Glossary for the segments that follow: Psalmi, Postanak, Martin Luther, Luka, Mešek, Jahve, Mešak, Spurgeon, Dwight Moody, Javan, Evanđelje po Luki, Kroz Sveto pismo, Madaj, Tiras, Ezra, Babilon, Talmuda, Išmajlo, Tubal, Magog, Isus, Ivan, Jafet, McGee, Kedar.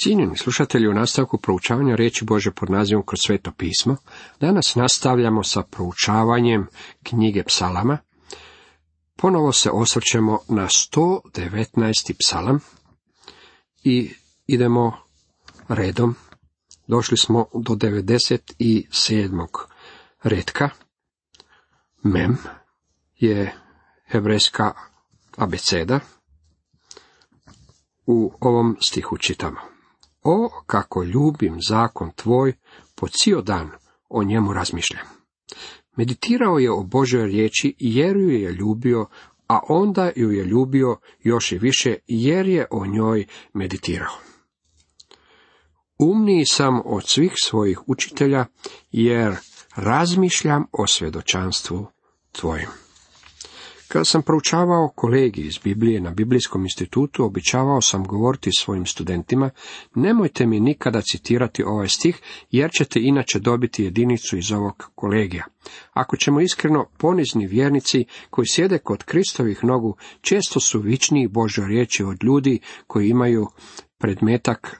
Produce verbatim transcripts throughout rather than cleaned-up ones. Cijenjeni slušatelji, u nastavku proučavanja riječi Bože pod nazivom Kroz Sveto pismo, danas nastavljamo sa proučavanjem knjige Psalama. Ponovo se osvrćemo na sto devetnaesti psalam i idemo redom. Došli smo do devedeset sedmog retka. Mem je hebrejska abeceda. U ovom stihu čitamo: O, kako ljubim zakon tvoj, po cijeli dan o njemu razmišljam. Meditirao je o Božoj riječi jer ju je ljubio, a onda ju je ljubio još i više jer je o njoj meditirao. Umniji sam od svih svojih učitelja jer razmišljam o svjedočanstvu tvojim. Kada sam proučavao kolegij iz Biblije na Biblijskom institutu, običavao sam govoriti svojim studentima: nemojte mi nikada citirati ovaj stih, jer ćete inače dobiti jedinicu iz ovog kolegija. Ako ćemo iskreno, ponizni vjernici koji sjede kod Kristovih nogu često su vičniji Božoj riječi od ljudi koji imaju predmetak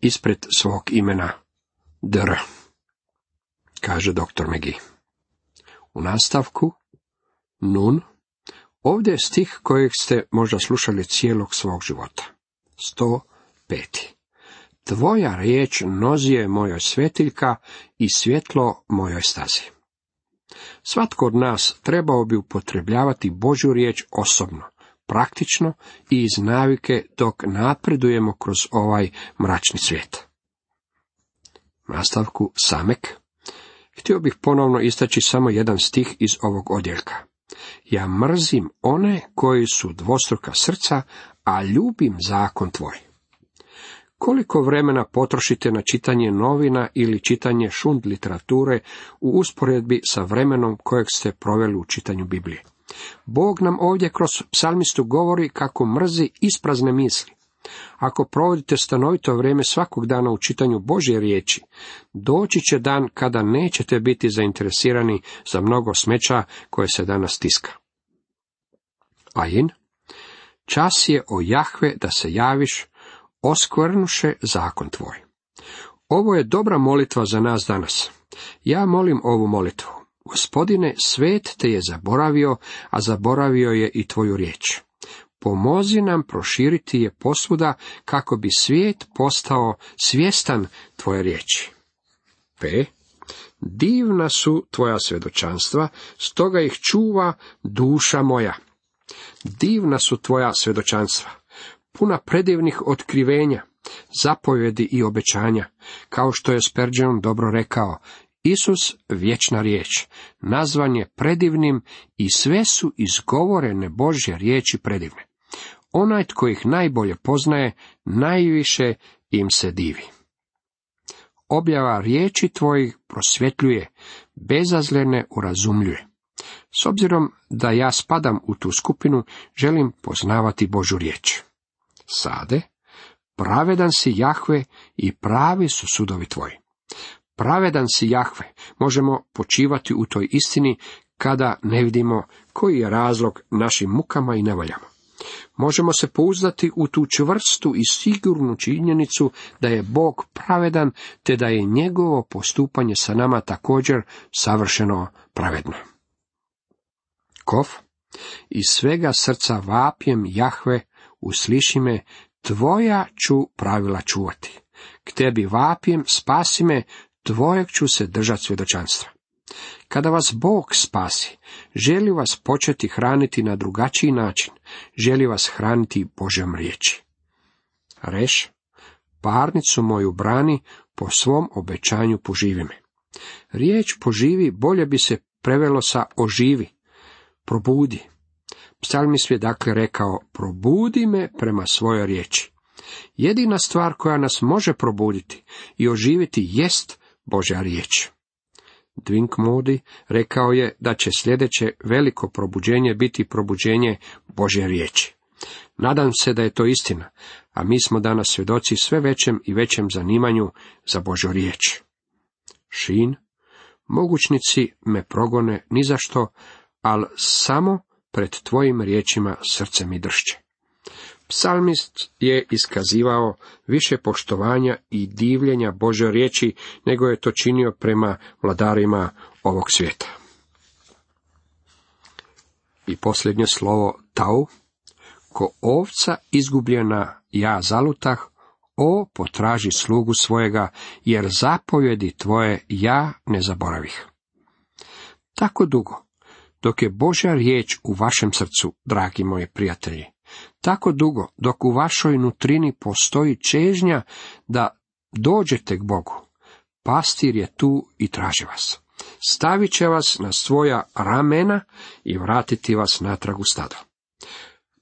ispred svog imena dr, kaže doktor McGee. U nastavku Nun, ovdje je stih kojeg ste možda slušali cijelog svog života. sto peti. Tvoja riječ nozi je mojoj svjetiljka i svjetlo mojoj stazi. Svatko od nas trebao bi upotrebljavati Božju riječ osobno, praktično i iz navike dok napredujemo kroz ovaj mračni svijet. U nastavku Samek. Htio bih ponovno istaći samo jedan stih iz ovog odjeljka. Ja mrzim one koji su dvostruka srca, a ljubim zakon tvoj. Koliko vremena potrošite na čitanje novina ili čitanje šund literature u usporedbi sa vremenom kojeg ste proveli u čitanju Biblije? Bog nam ovdje kroz psalmistu govori kako mrzi isprazne misli. Ako provodite stanovito vrijeme svakog dana u čitanju Božje riječi, doći će dan kada nećete biti zainteresirani za mnogo smeća koje se danas tiska. Ajin, čas je o Jahve da se javiš, oskvrnuše zakon tvoj. Ovo je dobra molitva za nas danas. Ja molim ovu molitvu: Gospodine, svet te je zaboravio, a zaboravio je i tvoju riječ. Pomozi nam proširiti je posvuda kako bi svijet postao svjestan tvoje riječi. P. Divna su tvoja svjedočanstva, stoga ih čuva duša moja. Divna su tvoja svjedočanstva, puna predivnih otkrivenja, zapovjedi i obećanja. Kao što je Spurgeon dobro rekao, Isus, vječna riječ, nazvan je predivnim i sve su izgovorene Božje riječi predivne. Onaj tko ih najbolje poznaje, najviše im se divi. Objava riječi tvojih prosvjetljuje, bezazlene urazumljuje. S obzirom da ja spadam u tu skupinu, želim poznavati Božju riječ. Sade, pravedan si Jahve i pravi su sudovi tvoji. Pravedan si Jahve, možemo počivati u toj istini kada ne vidimo koji je razlog našim mukama i nevoljama. Možemo se pouzdati u tu čvrstu i sigurnu činjenicu da je Bog pravedan, te da je njegovo postupanje sa nama također savršeno pravedno. Kof, iz svega srca vapjem Jahve, usliši me, tvoja ću pravila čuvati. K tebi vapjem, spasi me, tvojeg ću se držati svjedočanstva. Kada vas Bog spasi, želi vas početi hraniti na drugačiji način, želi vas hraniti Božjom riječi. Reš, parnicu moju brani, po svom obećanju poživi me. Riječ poživi bolje bi se prevelo sa oživi, probudi. Psalmist je dakle rekao: probudi me prema svojoj riječi. Jedina stvar koja nas može probuditi i oživiti jest Božja riječ. Dwight Moody rekao je da će sljedeće veliko probuđenje biti probuđenje Božje riječi. Nadam se da je to istina, a mi smo danas svjedoci sve većem i većem zanimanju za Božju riječ. Šin, mogućnici me progone ni za što, al samo pred tvojim riječima srce mi dršće. Psalmist je iskazivao više poštovanja i divljenja Božoj riječi, nego je to činio prema vladarima ovog svijeta. I posljednje slovo tau, ko ovca izgubljena ja zalutah, o potraži slugu svojega, jer zapovjedi tvoje ja ne zaboravih. Tako dugo, dok je Božja riječ u vašem srcu, dragi moji prijatelji, tako dugo dok u vašoj nutrini postoji čežnja da dođete k Bogu, pastir je tu i traži vas. Stavit će vas na svoja ramena i vratiti vas natrag u stado.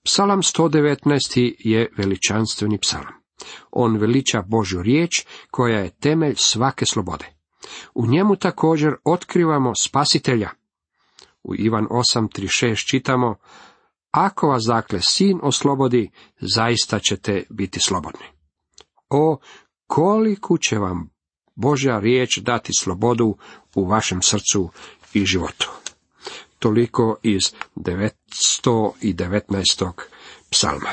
Psalam sto devetnaesti je veličanstveni psalam. On veliča Božju riječ koja je temelj svake slobode. U njemu također otkrivamo Spasitelja. U Ivan osam trideset šest čitamo: ako vas dakle sin oslobodi, zaista ćete biti slobodni. O, koliku će vam Božja riječ dati slobodu u vašem srcu i životu. Toliko iz devetsto devetnaestog psalma.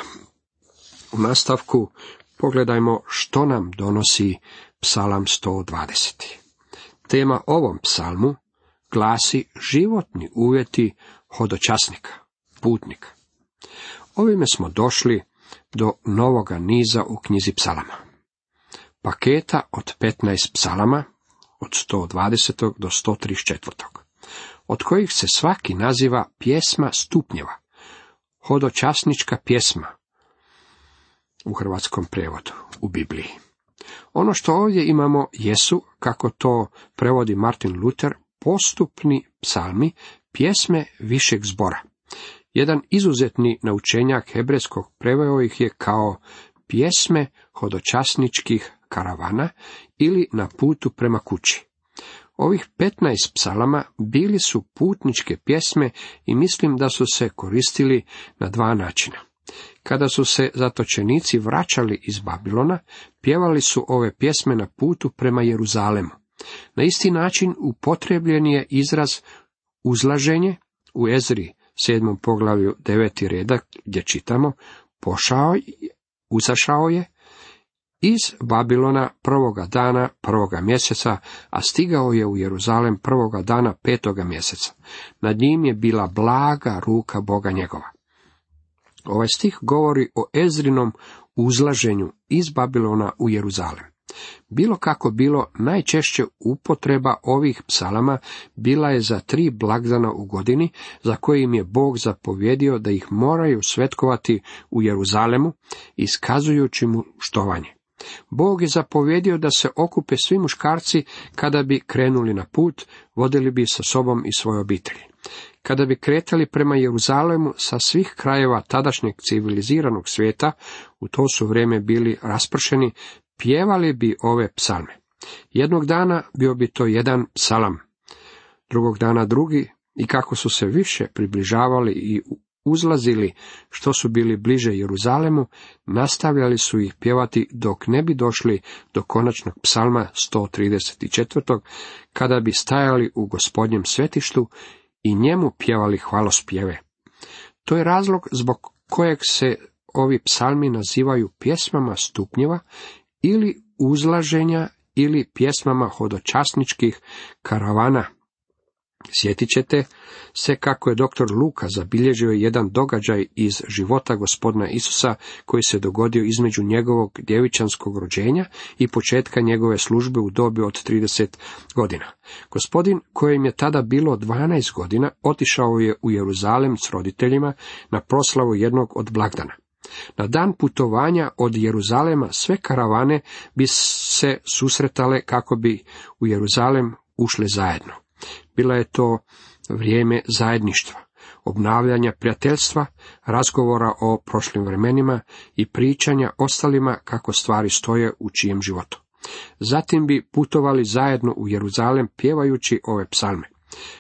U nastavku pogledajmo što nam donosi psalam sto dvadeseti. Tema ovom psalmu glasi životni uvjeti hodočasnika, putnika. Ovime smo došli do novoga niza u knjizi psalama. Paketa od petnaest psalama, od sto dvadeseti do sto trideset četvrti. od kojih se svaki naziva pjesma stupnjeva, hodočasnička pjesma u hrvatskom prevodu u Bibliji. Ono što ovdje imamo jesu, kako to prevodi Martin Luther, postupni psalmi, pjesme višeg zbora. Jedan izuzetni naučenjak hebrejskog preveo ih je kao pjesme hodočasničkih karavana ili na putu prema kući. Ovih petnaest psalama bili su putničke pjesme i mislim da su se koristili na dva načina. Kada su se zatočenici vraćali iz Babilona, pjevali su ove pjesme na putu prema Jeruzalemu. Na isti način upotrijebljen je izraz uzlaženje u Ezri, sedmom poglavlju deveti redak, gdje čitamo: pošao je, uzašao je iz Babilona prvoga dana prvoga mjeseca, a stigao je u Jeruzalem prvoga dana petoga mjeseca. Nad njim je bila blaga ruka Boga njegova. Ovaj stih govori o Ezrinom uzlaženju iz Babilona u Jeruzalem. Bilo kako bilo, najčešće upotreba ovih psalama bila je za tri blagdana u godini, za kojim je Bog zapovjedio da ih moraju svetkovati u Jeruzalemu, iskazujući mu štovanje. Bog je zapovjedio da se okupe svi muškarci kada bi krenuli na put, vodili bi sa sobom i svoje obitelji. Kada bi kretali prema Jeruzalemu sa svih krajeva tadašnjeg civiliziranog svijeta, u to su vrijeme bili raspršeni, pjevali bi ove psalme. Jednog dana bio bi to jedan psalam, drugog dana drugi, i kako su se više približavali i uzlazili, što su bili bliže Jeruzalemu, nastavljali su ih pjevati dok ne bi došli do konačnog psalma sto trideset četvrti. kada bi stajali u Gospodnjem svetištu i njemu pjevali hvalospjeve. To je razlog zbog kojeg se ovi psalmi nazivaju pjesmama stupnjeva ili uzlaženja ili pjesmama hodočasničkih karavana. Sjetit ćete se kako je doktor Luka zabilježio jedan događaj iz života Gospodina Isusa koji se dogodio između njegovog djevičanskog rođenja i početka njegove službe u dobi od trideset godina. Gospodin, kojem je tada bilo dvanaest godina, otišao je u Jeruzalem s roditeljima na proslavu jednog od blagdana. Na dan putovanja od Jeruzalema sve karavane bi se susretale kako bi u Jeruzalem ušle zajedno. Bila je to vrijeme zajedništva, obnavljanja prijateljstva, razgovora o prošlim vremenima i pričanja ostalima kako stvari stoje u čijem životu. Zatim bi putovali zajedno u Jeruzalem pjevajući ove psalme.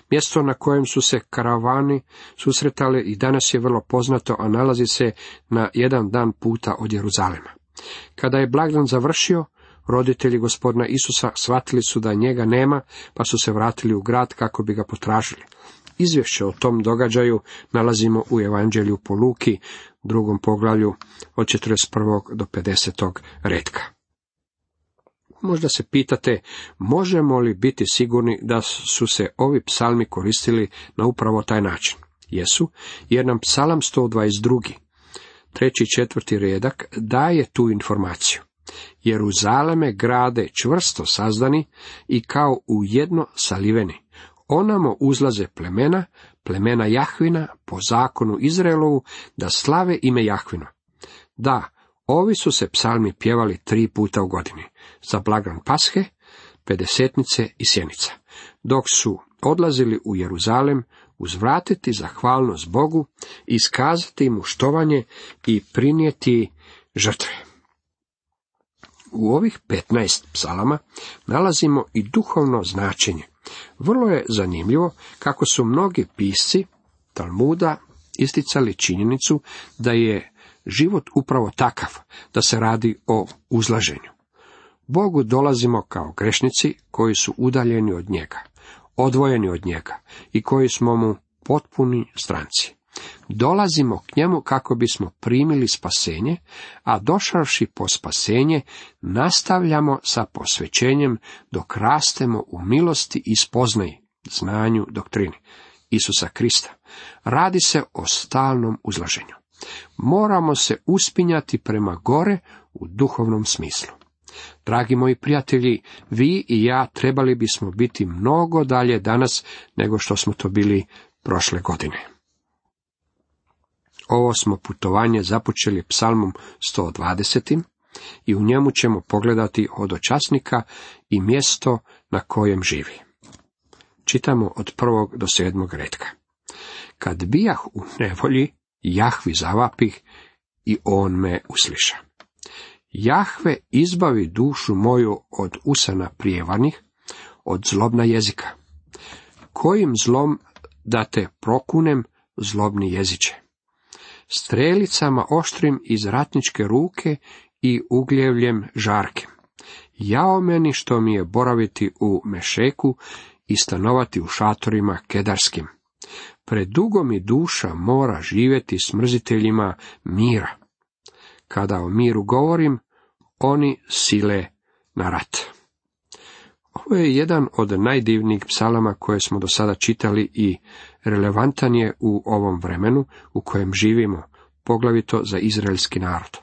Mjesto na kojem su se karavani susretale i danas je vrlo poznato, a nalazi se na jedan dan puta od Jeruzalema. Kada je blagdan završio, roditelji Gospodina Isusa shvatili su da njega nema, pa su se vratili u grad kako bi ga potražili. Izvješće o tom događaju nalazimo u Evanđelju po Luki, drugom poglavlju od četrdeset prvog do pedesetog retka. Možda se pitate, možemo li biti sigurni da su se ovi psalmi koristili na upravo taj način? Jesu, jer nam psalam sto dvadeset drugi, treći i četvrti redak daje tu informaciju. Jeruzaleme grade čvrsto sazdani i kao u jedno saliveni. Onamo uzlaze plemena, plemena Jahvina, po zakonu Izraelovu, da slave ime Jahvino. Da, ovi su se psalmi pjevali tri puta u godini, za blagdan Pashe, Pedesetnice i Sjenica, dok su odlazili u Jeruzalem uzvratiti zahvalnost Bogu, iskazati mu štovanje i prinijeti žrtve. U ovih petnaest psalama nalazimo i duhovno značenje. Vrlo je zanimljivo kako su mnogi pisci Talmuda isticali činjenicu da je život upravo takav, da se radi o uzlaženju. Bogu dolazimo kao grešnici koji su udaljeni od njega, odvojeni od njega i koji smo mu potpuni stranci. Dolazimo k njemu kako bismo primili spasenje, a došavši po spasenje nastavljamo sa posvećenjem dok rastemo u milosti i spoznaji, znanju, doktrini Isusa Krista. Radi se o stalnom uzlaženju. Moramo se uspinjati prema gore u duhovnom smislu. Dragi moji prijatelji, vi i ja trebali bismo biti mnogo dalje danas nego što smo to bili prošle godine. Ovo smo putovanje započeli psalmom sto dvadesetim i u njemu ćemo pogledati hodočasnika i mjesto na kojem živi. Čitamo od prvog do sedmog retka. Kad bijah u nevolji, Jahvi zavapih i on me usliša. Jahve izbavi dušu moju od usana prijevarnih, od zlobna jezika. Kojim zlom da te prokunem, zlobni jeziče? Strelicama oštrim iz ratničke ruke i ugljevljem žarkim. Jao meni što mi je boraviti u Mešeku i stanovati u šatorima kedarskim. Predugo mi duša mora živjeti s mrziteljima mira. Kada o miru govorim, oni sile na rat. Ovo je jedan od najdivnijih psalama koje smo do sada čitali i relevantan je u ovom vremenu u kojem živimo, poglavito za izraelski narod.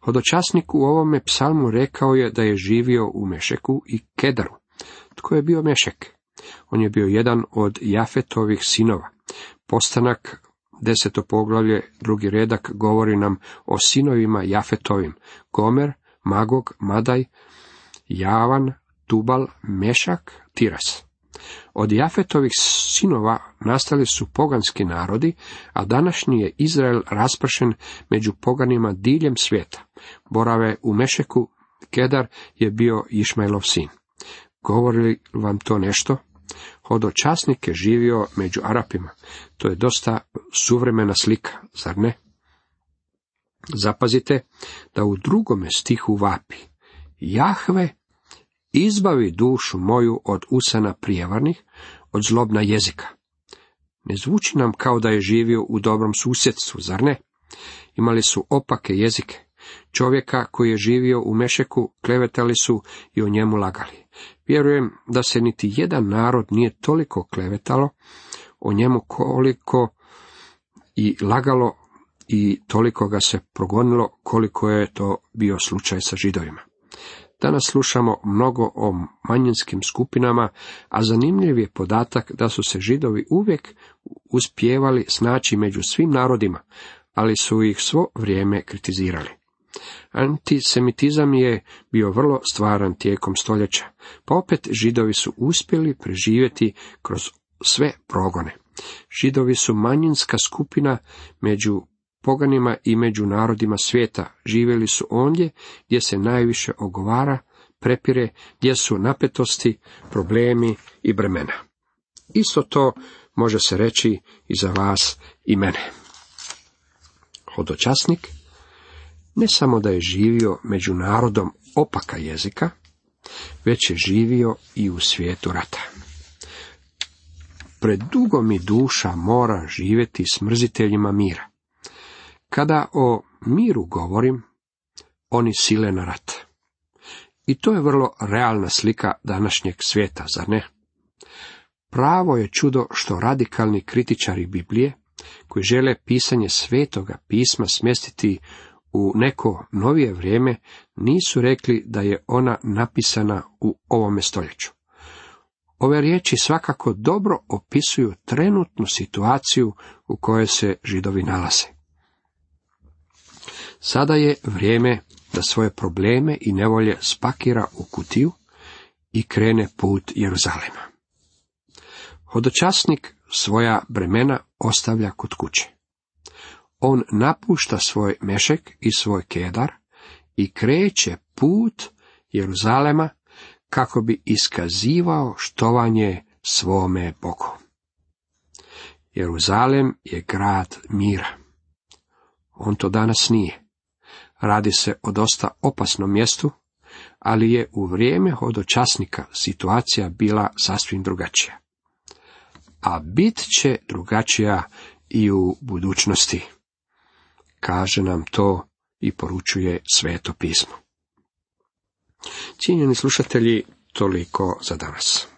Hodočasnik u ovome psalmu rekao je da je živio u Mešeku i Kedaru. Tko je bio Mešek? On je bio jedan od Jafetovih sinova. Postanak, deseto poglavlje, drugi redak, govori nam o sinovima Jafetovim. Gomer, Magog, Madaj, Javan, Tubal, Mešak, Tiras. Od Jafetovih sinova nastali su poganski narodi, a današnji je Izrael raspršen među poganima diljem svijeta. Borave u Mešeku, Kedar je bio Išmajlov sin. Govori li vam to nešto? Hodočasnik je živio među Arapima. To je dosta suvremena slika, zar ne? Zapazite da u drugome stihu vapi: Jahve izbavi dušu moju od usana prijevarnih, od zlobna jezika. Ne zvuči nam kao da je živio u dobrom susjedstvu, zar ne? Imali su opake jezike. Čovjeka koji je živio u Mešeku klevetali su i o njemu lagali. Vjerujem da se niti jedan narod nije toliko klevetalo o njemu koliko i lagalo i toliko ga se progonilo koliko je to bio slučaj sa Židovima. Danas slušamo mnogo o manjinskim skupinama, a zanimljiv je podatak da su se Židovi uvijek uspjevali snaći među svim narodima, ali su ih svo vrijeme kritizirali. Antisemitizam je bio vrlo stvaran tijekom stoljeća, pa opet Židovi su uspjeli preživjeti kroz sve progone. Židovi su manjinska skupina među poganima i među narodima svijeta, živjeli su ondje gdje se najviše ogovara, prepire, gdje su napetosti, problemi i bremena. Isto to može se reći i za vas i mene. Hodočasnik ne samo da je živio među narodom opaka jezika, već je živio i u svijetu rata. Predugo mi duša mora živjeti s mrziteljima mira. Kada o miru govorim, oni sile na rat. I to je vrlo realna slika današnjeg svijeta, zar ne? Pravo je čudo što radikalni kritičari Biblije, koji žele pisanje Svetoga pisma smjestiti u neko novije vrijeme, nisu rekli da je ona napisana u ovome stoljeću. Ove riječi svakako dobro opisuju trenutnu situaciju u kojoj se Židovi nalaze. Sada je vrijeme da svoje probleme i nevolje spakira u kutiju i krene put Jeruzalema. Hodočasnik svoja bremena ostavlja kod kuće. On napušta svoj mešek i svoj kedar i kreće put Jeruzalema kako bi iskazivao štovanje svome Bogu. Jeruzalem je grad mira. On to danas nije. Radi se o dosta opasnom mjestu, ali je u vrijeme hodočasnika situacija bila sasvim drugačija. A bit će drugačija i u budućnosti. Kaže nam to i poručuje Sveto pismo. Cijenjeni slušatelji, toliko za danas.